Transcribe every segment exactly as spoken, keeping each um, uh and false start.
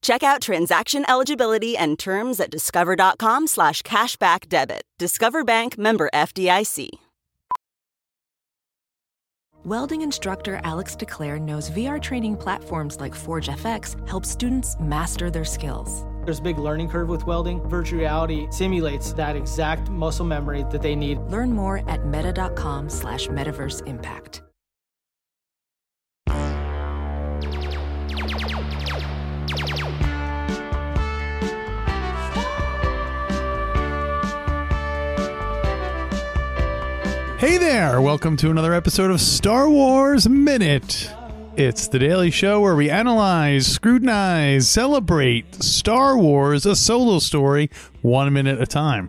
Check out transaction eligibility and terms at discover.com slash cashback debit. Discover Bank, member F D I C. Welding instructor Alex DeClaire knows V R training platforms like ForgeFX help students master their skills. There's a big learning curve with welding. Virtual reality simulates that exact muscle memory that they need. Learn more at meta.com slash metaverse impact. Hey there! Welcome to another episode of Star Wars Minute. It's the daily show where we analyze, scrutinize, celebrate Star Wars, a solo story, one minute at a time.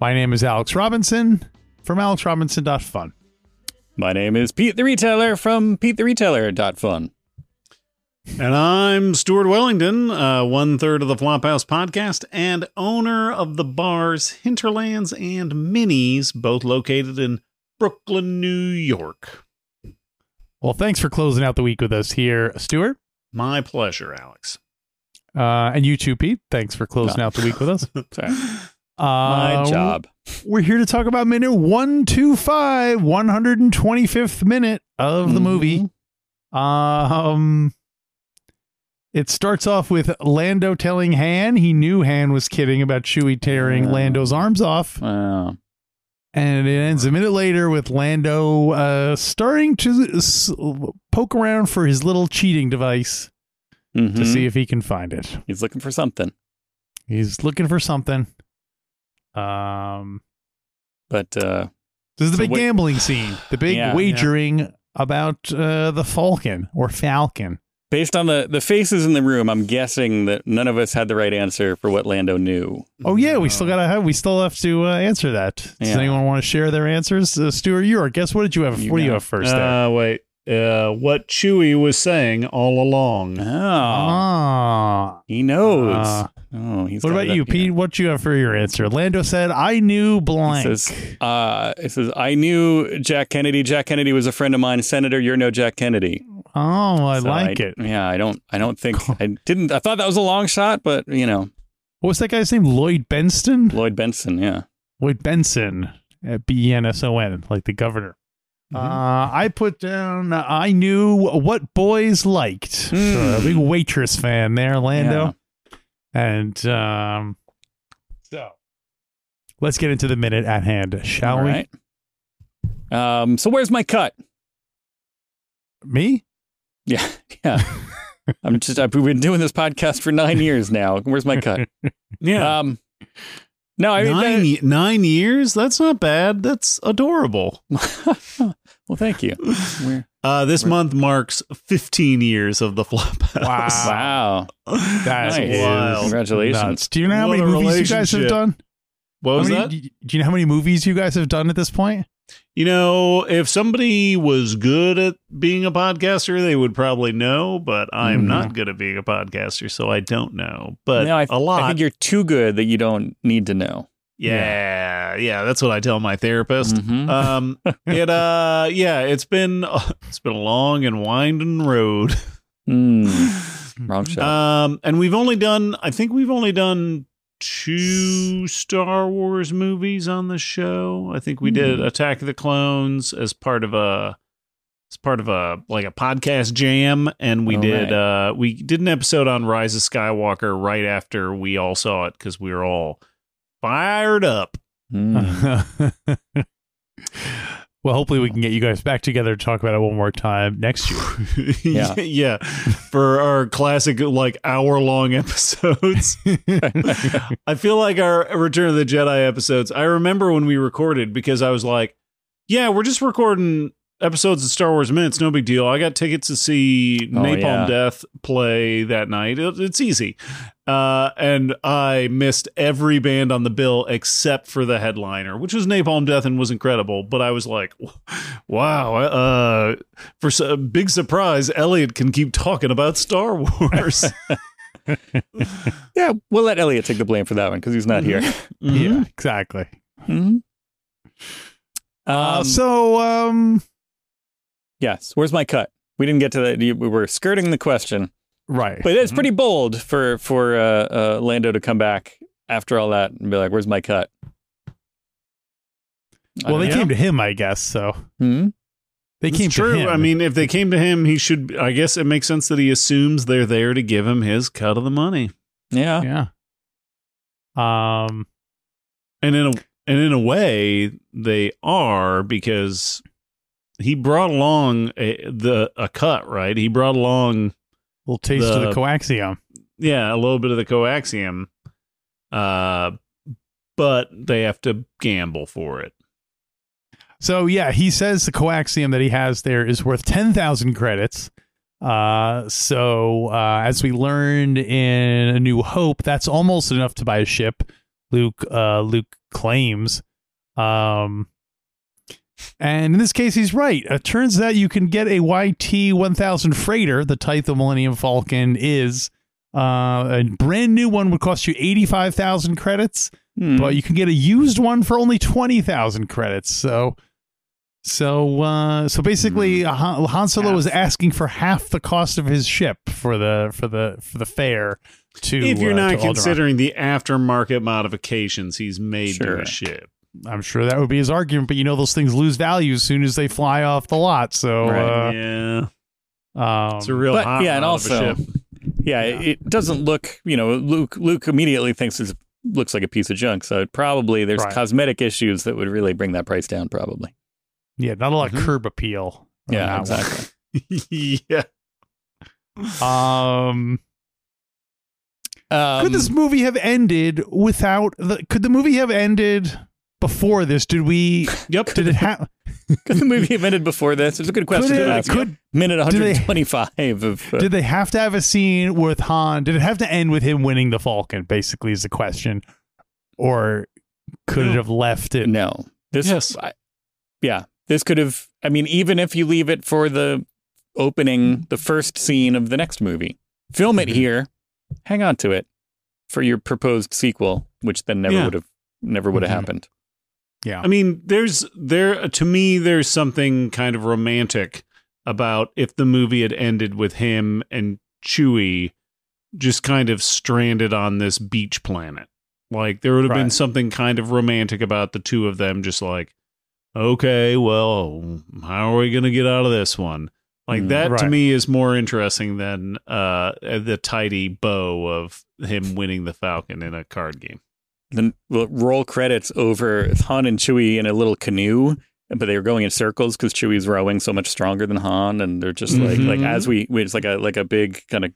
My name is Alex Robinson from Alex Robinson dot fun. My name is Pete the Retailer from Pete The Retailer dot fun. And I'm Stuart Wellington, uh, one-third of the Flophouse podcast and owner of the bars Hinterlands and Minis, both located in Brooklyn, New York. Well, thanks for closing out the week with us here, Stuart. My pleasure, Alex. Uh, and you too, Pete. Thanks for closing no. out the week with us. Sorry. Uh, My job. We're here to talk about minute one twenty-five, one hundred twenty-fifth minute of the mm-hmm. movie. Um... It starts off with Lando telling Han he knew Han was kidding about Chewie tearing uh, Lando's arms off. Uh, and it ends a minute later with Lando uh, starting to s- poke around for his little cheating device mm-hmm. to see if he can find it. He's looking for something. He's looking for something. Um, But uh, this is the so big wait- gambling scene, the big yeah, wagering yeah. about uh, the Falcon or Falcon. Based on the, the faces in the room, I'm guessing that none of us had the right answer for what Lando knew. Oh, yeah. We still gotta have, we still have to uh, answer that. Does yeah. anyone want to share their answers? Uh, Stuart, you are. Guess what did you have? You what know. do you have first there? Uh, wait. Uh, what Chewie was saying all along. Oh. Ah. He knows. Uh, oh, he's what about you, Pete? Know. What do you have for your answer? Lando said, I knew blank. It says, uh, it says, I knew Jack Kennedy. Jack Kennedy was a friend of mine. Senator, you're no Jack Kennedy. Oh, I so like I, it. Yeah, I don't I don't think I didn't I thought that was a long shot, but you know. What was that guy's name? Lloyd Bentsen? Lloyd Bentsen, yeah. Lloyd Bentsen, B E N S O N, like the governor. Mm-hmm. Uh, I put down uh, I knew what boys liked. Mm. So a big waitress fan there, Lando. Yeah. And um, so let's get into the minute at hand, shall All we? Right. Um so where's my cut? Me? Yeah, yeah. I'm just, I've been doing this podcast for nine years now. Where's my cut? Yeah. Um, no, I mean, nine, that, nine years? That's not bad. That's adorable. Well, thank you. We're, uh, this we're, month marks fifteen years of the Flophouse. Wow. Wow. That's nice. Wild. Congratulations. Nuts. Do you know how what many movies you guys have done? What was many, that? Do you know how many movies you guys have done at this point? You know, if somebody was good at being a podcaster, they would probably know, but I'm mm-hmm. not good at being a podcaster, so I don't know. But no, I th- a lot. I think you're too good that you don't need to know. Yeah, yeah, yeah that's what I tell my therapist. Mm-hmm. Um, it, uh, yeah, it's been uh, it's been a long and winding road. mm, wrong show. Um, and we've only done, I think we've only done. two Star Wars movies on the show. I think we did Attack of the Clones as part of a as part of a like a podcast jam, and we all did right. uh we did an episode on Rise of Skywalker right after we all saw it because we were all fired up. Mm. Well, hopefully we can get you guys back together to talk about it one more time next year. Yeah. Yeah. For our classic, like, hour-long episodes. I feel like our Return of the Jedi episodes, I remember when we recorded because I was like, yeah, we're just recording episodes of Star Wars Minute, it's no big deal. I got tickets to see oh, Napalm yeah. Death play that night. It, it's easy. Uh, and I missed every band on the bill except for the headliner, which was Napalm Death and was incredible. But I was like, wow, uh, for a big surprise, Elliot can keep talking about Star Wars. Yeah, we'll let Elliot take the blame for that one because he's not here. Mm-hmm. Yeah, exactly. Mm-hmm. Um, uh, so, um, yes, where's my cut? We didn't get to that. We were skirting the question. Right. But it's mm-hmm. pretty bold for, for uh, uh, Lando to come back after all that and be like, where's my cut? Well, they know. came to him, I guess. So mm-hmm. they it's came true. to him. I mean, if they came to him, he should, I guess it makes sense that he assumes they're there to give him his cut of the money. Yeah. Yeah. Um, and in a, And in a way, they are, because he brought along a, the a cut, right? He brought along a little taste the, of the coaxium. Yeah, a little bit of the coaxium. Uh, but they have to gamble for it. So, yeah, he says the coaxium that he has there is worth ten thousand credits. Uh, so, uh, as we learned in A New Hope, that's almost enough to buy a ship. Luke, uh, Luke claims, um, and in this case, he's right. It turns out you can get a Y T one thousand freighter, the type the Millennium Falcon is. Uh, a brand new one would cost you eighty-five thousand credits, hmm. but you can get a used one for only twenty thousand credits. So, so, uh, so basically, hmm. Han-, Han Solo half. is asking for half the cost of his ship for the for the for the fare. To, if you're not uh, considering Alderaan. the aftermarket modifications he's made sure. to the ship. I'm sure that would be his argument, but you know those things lose value as soon as they fly off the lot. So right. uh, yeah, um, it's a real but, hot yeah, and also ship. Yeah, yeah, it doesn't look. You know, Luke Luke immediately thinks it looks like a piece of junk. So probably there's right. cosmetic issues that would really bring that price down. Probably. Yeah, not a lot mm-hmm. of curb appeal. Yeah, exactly. yeah. Um. Um, could this movie have ended without the? Could the movie have ended before this? Did we? Yep. Did it happen? Could the movie have ended before this? It's a good question. Could it, to ask. Could, minute one twenty-five. Did they, of, uh, did they have to have a scene with Han? Did it have to end with him winning the Falcon? Basically, is the question. Or could no. it have left it? No. This. Yes. I, yeah. This could have. I mean, even if you leave it for the opening, the first scene of the next movie, film it here. Hang on to it for your proposed sequel, which then never yeah. would have never would have mm-hmm. happened. Yeah. I mean, there's there to me, there's something kind of romantic about if the movie had ended with him and Chewie just kind of stranded on this beach planet. Like there would have right. been something kind of romantic about the two of them just like, okay, well, how are we going to get out of this one? Like that right. to me is more interesting than uh, the tidy bow of him winning the Falcon in a card game. Then we'll roll credits over Han and Chewie in a little canoe, but they were going in circles because Chewie's rowing so much stronger than Han, and they're just mm-hmm. like like as we it's like a like a big kind of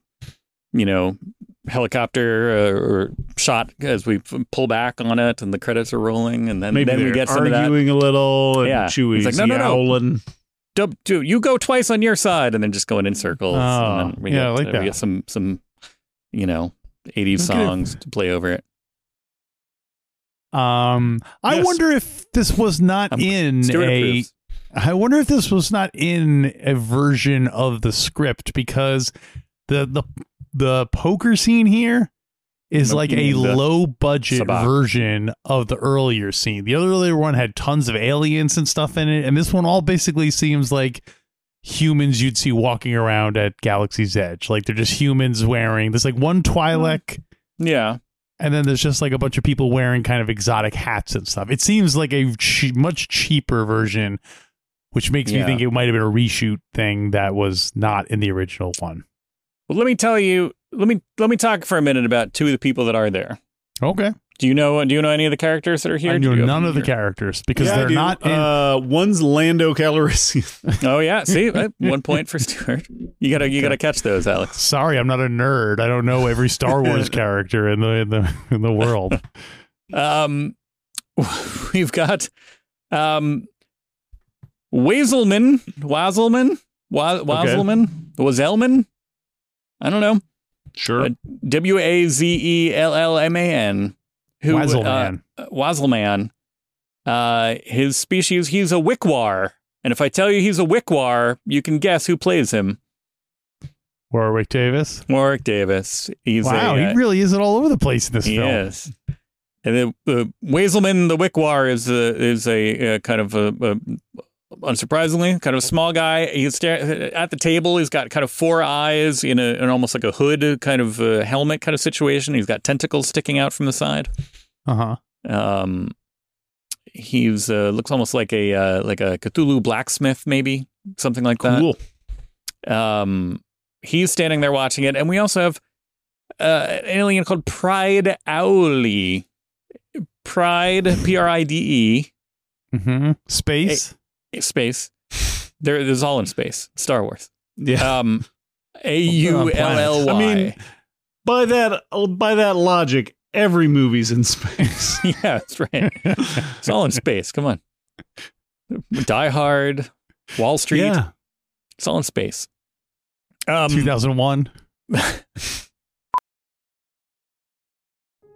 you know helicopter uh, or shot as we pull back on it, and the credits are rolling, and then maybe then we get some of that arguing a little, and yeah. Chewie's like, no, no, no. yowling. Dude, you go twice on your side, and then just going in circles. Oh, and then we yeah, get, I like uh, that. We get some, some, you know, eighties okay. songs to play over it. Um, I yes. wonder if this was not um, in Stuart a. Approves. I wonder if this was not in a version of the script because the the the poker scene here is no, like a low budget Sabacc. version of the earlier scene. The earlier one had tons of aliens and stuff in it, and this one all basically seems like humans you'd see walking around at Galaxy's Edge. Like they're just humans wearing. There's like one Twi'lek, yeah, and then there's just like a bunch of people wearing kind of exotic hats and stuff. It seems like a che- much cheaper version, which makes yeah. me think it might have been a reshoot thing that was not in the original one. Well, let me tell you. Let me let me talk for a minute about two of the people that are there. Okay. Do you know do you know any of the characters that are here? I know none of the characters because yeah, they're not in. Uh, one's Lando Calrissian. Oh yeah, see, one point for Stuart. You gotta you okay. gotta catch those, Alex. Sorry, I'm not a nerd. I don't know every Star Wars character in the in the in the world. um, we've got um, Wazelman, Wazelman, Wazelman, Wazelman. I don't know. Sure. W a z e l l m a n. Who? Wazelman. Uh, Wazelman. Uh, his species. He's a Wickwar, and if I tell you he's a Wickwar, you can guess who plays him. Warwick Davis. Warwick Davis. He's wow, a, he really is all over the place in this he film. Yes. And the uh, Wazelman, the Wickwar, is a, is a, a kind of a, a unsurprisingly kind of a small guy. He's at the table. He's got kind of four eyes in a, in almost like a hood kind of a helmet kind of situation. He's got tentacles sticking out from the side. Uh huh. Um, he's uh, looks almost like a uh, like a Cthulhu blacksmith, maybe something like that. Cool. Um. He's standing there watching it, and we also have uh, an alien called Pride Auli. Pride, P R I D E. Mm-hmm. Space. A, a space. There, this is all in space. Star Wars. Yeah. Um, A U L L Y. I mean, by that by that logic, every movie's in space. Yeah, that's right. It's all in space. Come on. Die Hard, Wall Street. Yeah. It's all in space. Um, two thousand one.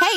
Hey,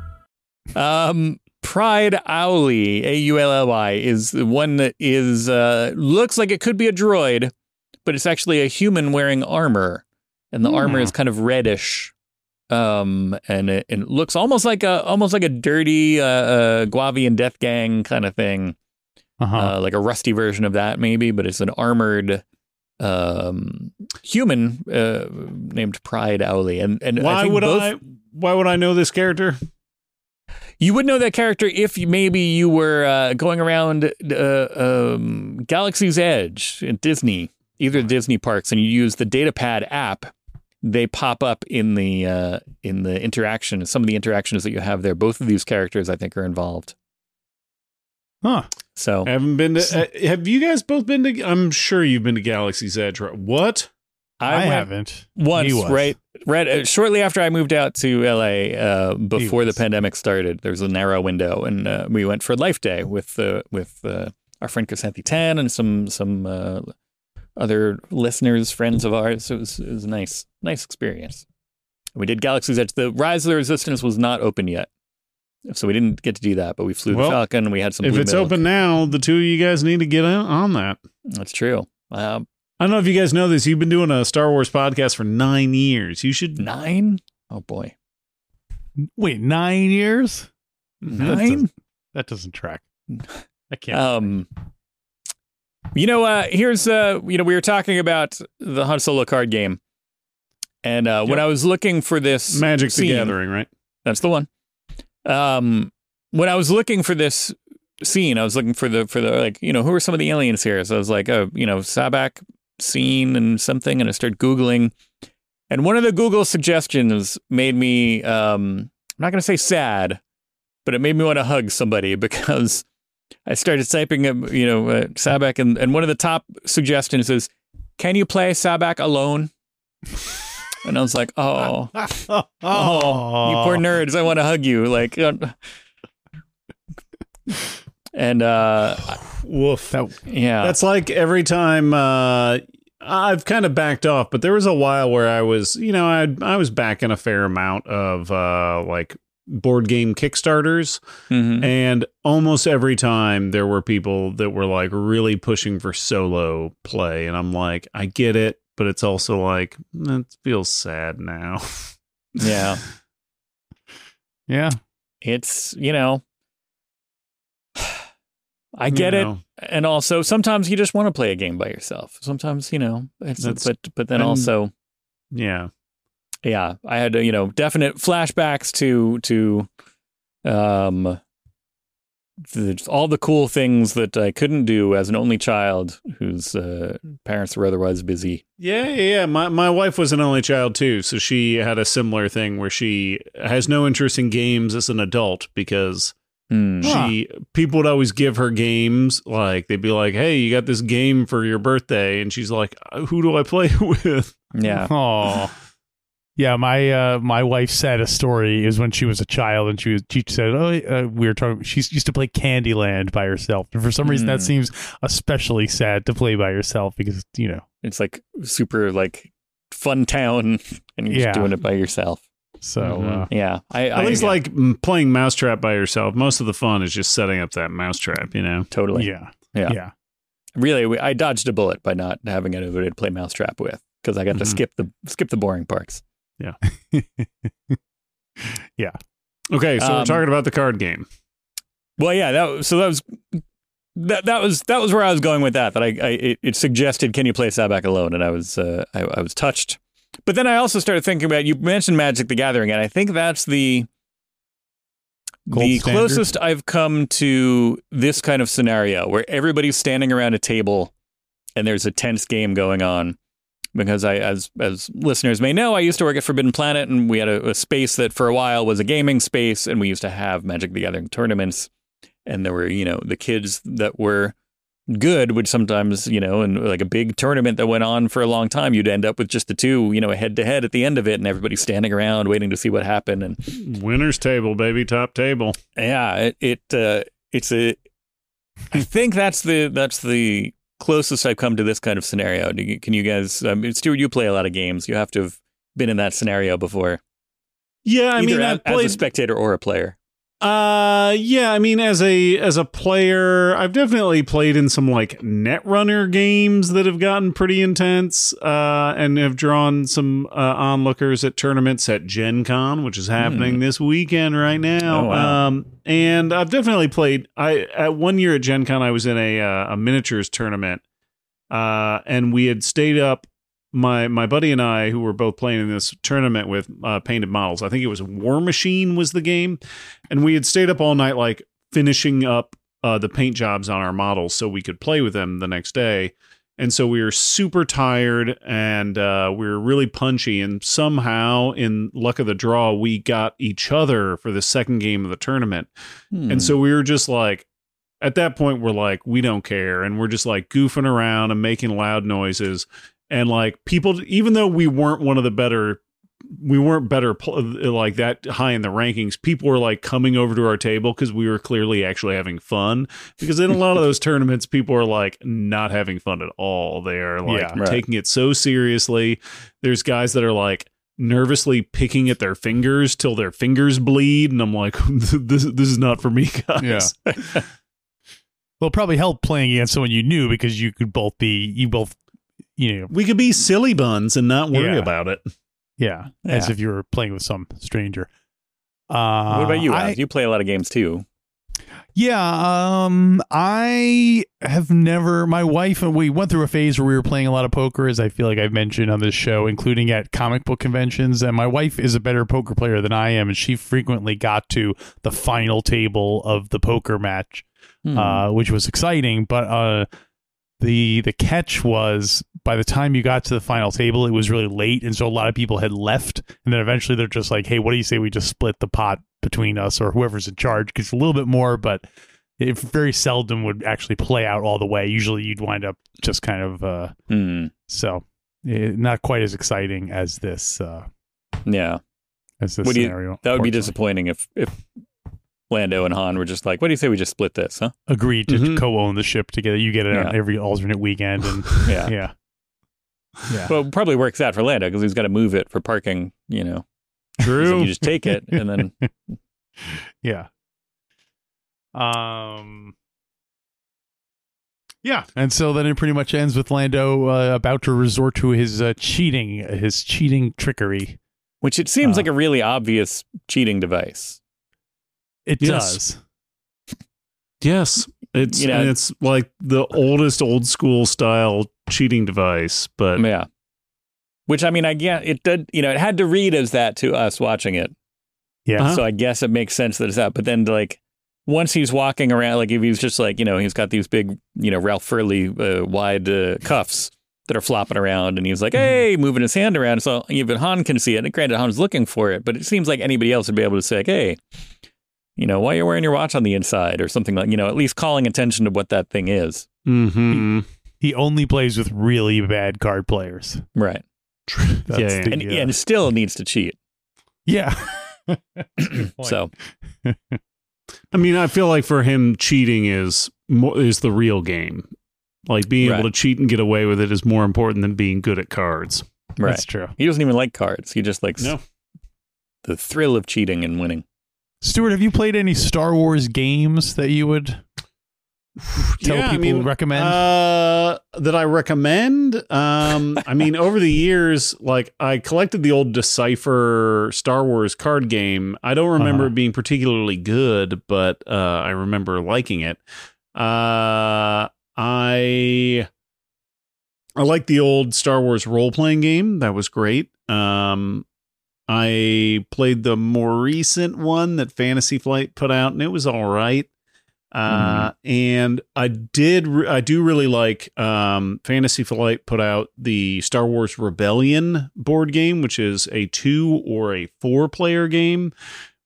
Um, Pride Auli, A U L L Y, is the one that is, uh, looks like it could be a droid, but it's actually a human wearing armor, and the yeah. armor is kind of reddish, um, and it, and it looks almost like a, almost like a dirty, uh, uh Guavian Death Gang kind of thing, uh-huh. uh, like a rusty version of that maybe, but it's an armored, um, human, uh, named Pride Auli, and, and why I think would both... I, why would I know this character? You would know that character if maybe you were uh, going around uh, um, Galaxy's Edge at Disney, either of the Disney parks, and you use the DataPad app. They pop up in the uh, in the interaction. Some of the interactions that you have there, both of these characters, I think, are involved. Huh. So I haven't been to. Uh, have you guys both been to? I'm sure you've been to Galaxy's Edge. Right? What? I, I haven't. Once, right? Right, uh, shortly after I moved out to L A, uh, before the pandemic started, there was a narrow window, and uh, we went for Life Day with uh, with uh, our friend Kasanthi Tan and some some uh, other listeners, friends of ours. So it was, it was a nice, nice experience. We did Galaxy's Edge. The Rise of the Resistance was not open yet, so we didn't get to do that. But we flew well, the Falcon. And we had some. If blue it's milk. Open now, the two of you guys need to get on that. That's true. Um, I don't know if you guys know this. You've been doing a Star Wars podcast for nine years. You should nine. Oh boy! Wait, nine years? Nine? That doesn't, that doesn't track. I can't. Um, you know, uh, here's uh, you know, we were talking about the Han Solo card game, and uh, yep. when I was looking for this Magic scene, the Gathering, right? That's the one. Um, when I was looking for this scene, I was looking for the for the like, you know, who are some of the aliens here? So I was like, oh, you know, Sabacc. Scene and something, and I started Googling, and one of the Google suggestions made me um I'm not gonna say sad, but it made me want to hug somebody, because I started typing you know uh, Sabacc, and, and one of the top suggestions is, can you play Sabacc alone? And I was like, oh, oh, oh, you poor nerds, I want to hug you, like and uh woof. That, yeah, that's like every time uh I've kind of backed off, but there was a while where I was, you know, I I was backing a fair amount of uh like board game Kickstarters. Mm-hmm. And almost every time there were people that were like really pushing for solo play. And I'm like, I get it, but it's also like, that feels sad now. Yeah. Yeah. It's, you know, I get you know. it. And also sometimes you just want to play a game by yourself. Sometimes, you know, it's, but, but then and, also. Yeah. Yeah. I had, you know, definite flashbacks to, to, um, the, all the cool things that I couldn't do as an only child whose uh, parents were otherwise busy. Yeah. Yeah. My, my wife was an only child too. So she had a similar thing where she has no interest in games as an adult because Mm. She huh. people would always give her games, like they'd be like, "Hey, you got this game for your birthday," and she's like, "Who do I play with?" Yeah, oh, yeah. My uh, my wife said a story. It was when she was a child, and she was she said, "Oh, uh, we were talking." She used to play Candyland by herself, and for some reason, mm. that seems especially sad to play by yourself because you know it's like super like fun town, and you're yeah. just doing it by yourself. So, mm-hmm. uh, yeah, I, at I, least yeah. like playing Mousetrap by yourself. Most of the fun is just setting up that Mousetrap, you know? Totally. Yeah. Yeah. Yeah. Really, we, I dodged a bullet by not having anybody to play Mousetrap with because I got mm-hmm. to skip the skip the boring parts. Yeah. Yeah. Okay. So um, we're talking about the card game. Well, yeah. That, so that was that, that was that was where I was going with that, that I, I it, it suggested, can you play Sabacc alone? And I was uh, I, I was touched. But then I also started thinking about, you mentioned Magic the Gathering, and I think that's the Gold the standard. closest I've come to this kind of scenario where everybody's standing around a table and there's a tense game going on. Because I, as as listeners may know, I used to work at Forbidden Planet, and we had a, a space that for a while was a gaming space, and we used to have Magic the Gathering tournaments. And there were, you know, the kids that were good would sometimes, you know, and like a big tournament that went on for a long time, you'd end up with just the two, you know, a head to head at the end of it, and everybody standing around waiting to see what happened. And winner's table, baby, top table. Yeah, it, it uh, it's a. I think that's the that's the closest I've come to this kind of scenario. Do you, can you guys? I mean, Stuart, you play a lot of games. You have to have been in that scenario before. Yeah, I Either mean, as, played... as a spectator or a player. Uh, yeah, I mean, as a, as a player, I've definitely played in some like Netrunner games that have gotten pretty intense, uh, and have drawn some, uh, onlookers at tournaments at Gen Con, which is happening mm. this weekend right now. Oh, wow. Um, and I've definitely played, I, at one year at Gen Con, I was in a, uh, a miniatures tournament, uh, and we had stayed up. My my buddy and I, who were both playing in this tournament with uh, painted models, I think it was War Machine was the game, and we had stayed up all night like finishing up uh, the paint jobs on our models so we could play with them the next day. And so we were super tired, and uh, we were really punchy, and somehow in luck of the draw, we got each other for the second game of the tournament. Hmm. And so we were just like, at that point, we're like, we don't care. And we're just like goofing around and making loud noises. And like people, even though we weren't one of the better, we weren't better like that high in the rankings, people were like coming over to our table because we were clearly actually having fun. Because in a lot of those tournaments, people are like not having fun at all. They are like yeah, right. taking it so seriously. There's guys that are like nervously picking at their fingers till their fingers bleed. And I'm like, this, this is not for me, guys. Yeah. Well, probably helped playing against someone you knew because you could both be, you both. You know, we could be silly buns and not worry yeah. about it. Yeah, yeah, as if you were playing with some stranger. Uh, what about you, Alex? I, you play a lot of games, too. Yeah, um, I have never... My wife and we went through a phase where we were playing a lot of poker, as I feel like I've mentioned on this show, including at comic book conventions. And my wife is a better poker player than I am, and she frequently got to the final table of the poker match, hmm. uh, which was exciting, but... Uh, The the catch was by the time you got to the final table, it was really late. And so a lot of people had left. And then eventually they're just like, hey, what do you say we just split the pot between us or whoever's in charge? Gets a little bit more, but it very seldom would actually play out all the way. Usually you'd wind up just kind of uh, mm. so it, not quite as exciting as this. Uh, yeah. As this scenario. You, that would be disappointing if if. Lando and Han were just like, what do you say we just split this, huh? Agreed to mm-hmm. co-own the ship together. You get it yeah. on every alternate weekend. And yeah. yeah. Yeah. Well, it probably works out for Lando because he's got to move it for parking, you know. True. So you just take it and then Yeah. Um. Yeah, and so then it pretty much ends with Lando uh, about to resort to his uh, cheating, his cheating trickery. Which it seems uh, like a really obvious cheating device. It yes. does. Yes. It's, you know, it's like the oldest old school style cheating device, but yeah. Which, I mean, I guess it did, you know, it had to read as that to us watching it. Yeah. Uh-huh. So I guess it makes sense that it's that. But then, like, once he's walking around, like if he's just like, you know, he's got these big, you know, Ralph Furley uh, wide uh, cuffs that are flopping around, and he's like, hey, moving his hand around. So even Han can see it. And granted, Han's looking for it, but it seems like anybody else would be able to say, like, hey, you know, why are you wearing your watch on the inside or something, like, you know, at least calling attention to what that thing is. Mm-hmm. He, he only plays with really bad card players. Right. That's yeah, the, and, uh, and still needs to cheat. Yeah. So. I mean, I feel like for him, cheating is more, is the real game. Like being right. able to cheat and get away with it is more important than being good at cards. Right. That's true. He doesn't even like cards. He just likes no. the thrill of cheating and winning. Stuart, have you played any Star Wars games that you would tell yeah, people I mean, recommend? Uh, that I recommend? Um, I mean, over the years, like I collected the old Decipher Star Wars card game. I don't remember uh-huh. it being particularly good, but uh, I remember liking it. Uh, I I like the old Star Wars role-playing game. That was great. Um I played the more recent one that Fantasy Flight put out, and it was all right. Uh, mm-hmm. And I did, re- I do really like um, Fantasy Flight put out the Star Wars Rebellion board game, which is a two or a four player game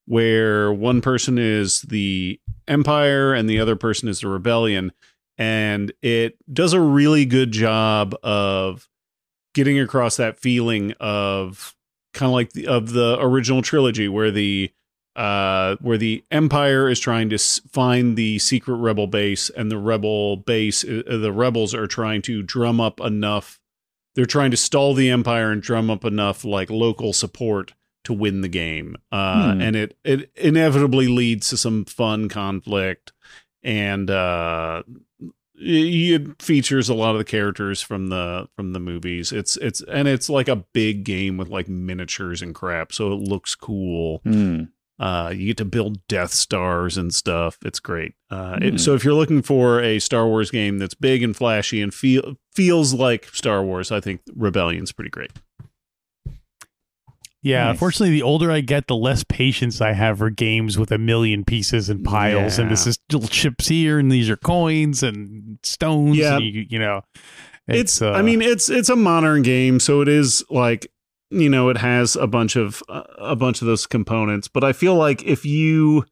where one person is the Empire and the other person is the Rebellion. And it does a really good job of getting across that feeling of kind of like the, of the original trilogy where the uh, where the Empire is trying to find the secret rebel base and the rebel base, uh, the rebels are trying to drum up enough. They're trying to stall the Empire and drum up enough like local support to win the game. Uh, hmm. And it, it inevitably leads to some fun conflict and uh, it features a lot of the characters from the from the movies. It's it's and it's like a big game with like miniatures and crap, so it looks cool. Mm. Uh, you get to build Death Stars and stuff. It's great. Uh, mm. it, so if you're looking for a Star Wars game that's big and flashy and feel feels like Star Wars, I think Rebellion's pretty great. Yeah, nice. Fortunately, the older I get, the less patience I have for games with a million pieces and piles. Yeah. And this is little chips here, and these are coins and stones. Yeah, and you, you know, it's. it's uh, I mean, it's it's a modern game, so it is like, you know, it has a bunch of uh, a bunch of those components. But I feel like if you,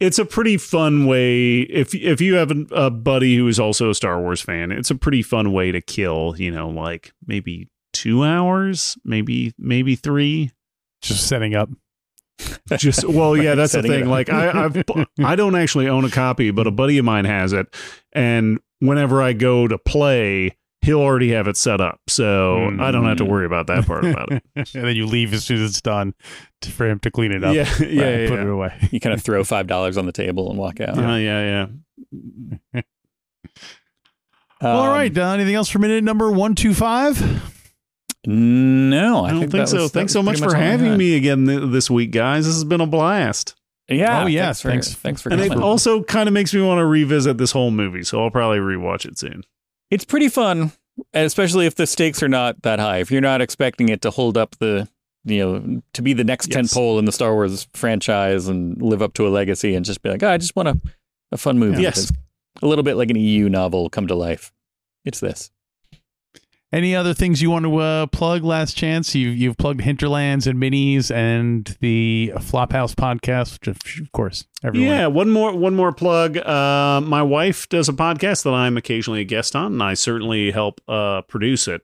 it's a pretty fun way. If if you have a, a buddy who is also a Star Wars fan, it's a pretty fun way to kill. You know, like maybe two hours, maybe maybe three. Just setting up. Just well, yeah, that's the thing. Like I, I've, I don't actually own a copy, but a buddy of mine has it, and whenever I go to play, he'll already have it set up, so mm-hmm. I don't have to worry about that part about it. And then you leave as soon as it's done to, for him to clean it up. Yeah, right, yeah, and yeah, put yeah. it away. You kind of throw five dollars on the table and walk out. Yeah, yeah, yeah. Well, um, all right, Don. Anything else for minute number one two five? No, I, I don't think, think so. Was, Thanks so much, much for having me again th- this week, guys. This has been a blast. Yeah. Oh, yeah. Thanks for, thanks, thanks for coming. And it also kind of makes me want to revisit this whole movie, so I'll probably rewatch it soon. It's pretty fun, especially if the stakes are not that high. If you're not expecting it to hold up the, you know, to be the next yes. tentpole in the Star Wars franchise and live up to a legacy and just be like, oh, I just want a, a fun movie. Yeah. Yes. A little bit like an E U novel come to life. It's this. Any other things you want to uh, plug? Last chance. You've, you've plugged Hinterlands and Minis and the Flophouse podcast, which of course, everyone. Yeah, one more one more plug. Uh, my wife does a podcast that I'm occasionally a guest on, and I certainly help uh, produce it.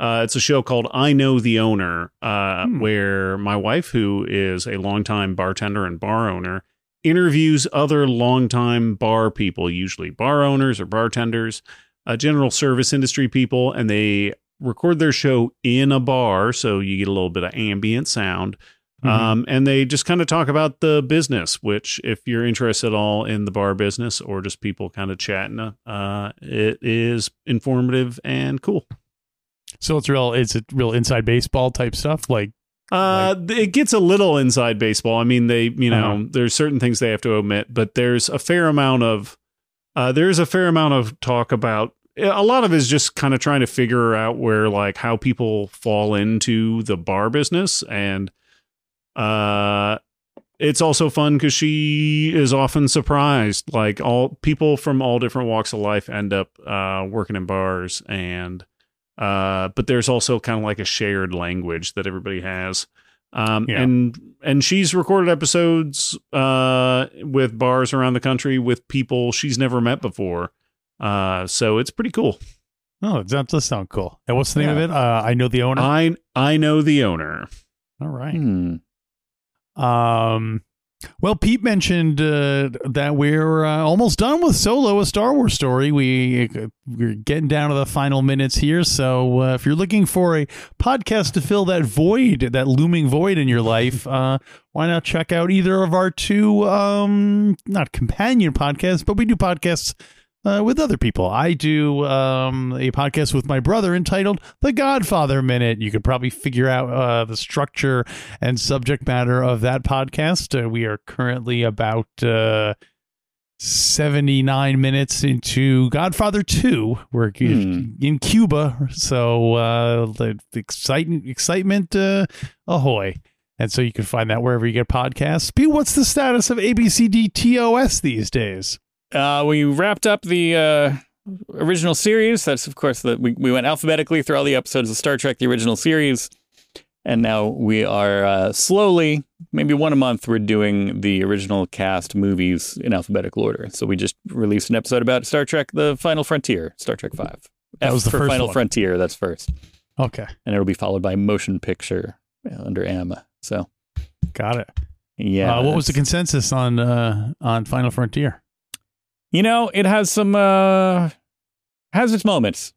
Uh, it's a show called I Know the Owner, uh, hmm. where my wife, who is a longtime bartender and bar owner, interviews other longtime bar people, usually bar owners or bartenders, Uh, general service industry people, and they record their show in a bar, so you get a little bit of ambient sound. Mm-hmm. Um, and they just kind of talk about the business, which if you're interested at all in the bar business or just people kind of chatting, uh, it is informative and cool. So it's real, it's a real inside baseball type stuff. Like, Uh, it gets a little inside baseball. I mean, they, you know, uh-huh. there's certain things they have to omit, but there's a fair amount of, uh, there's a fair amount of talk about, a lot of it is just kind of trying to figure out where, like, how people fall into the bar business. And, uh, it's also fun because she is often surprised, like, all people from all different walks of life end up, uh, working in bars. And, Uh, but there's also kind of like a shared language that everybody has. Um, yeah. and, and she's recorded episodes, uh, with bars around the country with people she's never met before. Uh, so it's pretty cool. Oh, that does sound cool. And what's the name yeah. of it? Uh, I Know the Owner. I, I Know the Owner. All right. Hmm. Um, well, Pete mentioned uh, that we're uh, almost done with Solo, a Star Wars story. We, we're getting down to the final minutes here. So uh, if you're looking for a podcast to fill that void, that looming void in your life, uh, why not check out either of our two, um, not companion podcasts, but we do podcasts uh, with other people. I do um, a podcast with my brother entitled The Godfather Minute. You could probably figure out uh, the structure and subject matter of that podcast. Uh, we are currently about uh, seventy-nine minutes into Godfather two. We're hmm. in Cuba, so uh, the excitement, excitement uh, ahoy. And so you can find that wherever you get podcasts. Pete, what's the status of A B C D T O S these days? Uh, we wrapped up the uh, original series. That's, of course, the, we, we went alphabetically through all the episodes of Star Trek, the original series. And now we are uh, slowly, maybe one a month, we're doing the original cast movies in alphabetical order. So we just released an episode about Star Trek, The Final Frontier, Star Trek five. That F was the for first Final one. Frontier, that's first. Okay. And it'll be followed by Motion Picture under M. So. Got it. Yeah. Uh, what was the consensus on uh, on Final Frontier? You know, it has some, uh, has its moments.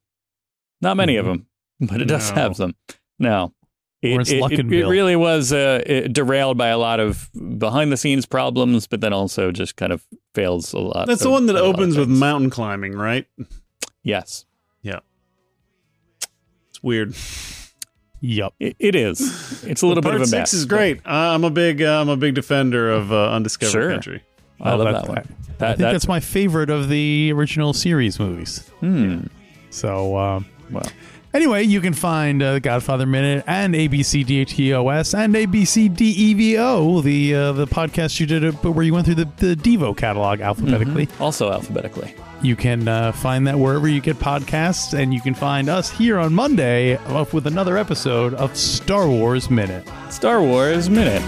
Not many mm-hmm. of them, but it does no. have some. No. It, it, it, it really was uh, it derailed by a lot of behind-the-scenes problems, but then also just kind of fails a lot. That's of, the one that opens with mountain climbing, right? Yes. Yeah. It's weird. Yep. It, it is. It's a little bit of a mess. Part six is great. But... I'm a big, uh, I'm a big defender of uh, Undiscovered sure. Country. I love that one. That, I think that, that's my favorite of the original series movies. Hmm. So, um, well, anyway, you can find uh, Godfather Minute and A B C D T O S and A B C D E V O, the uh, the podcast you did where you went through the, the Devo catalog alphabetically. Mm-hmm. Also alphabetically. You can uh, find that wherever you get podcasts, and you can find us here on Monday up with another episode of Star Wars Minute. Star Wars Minute.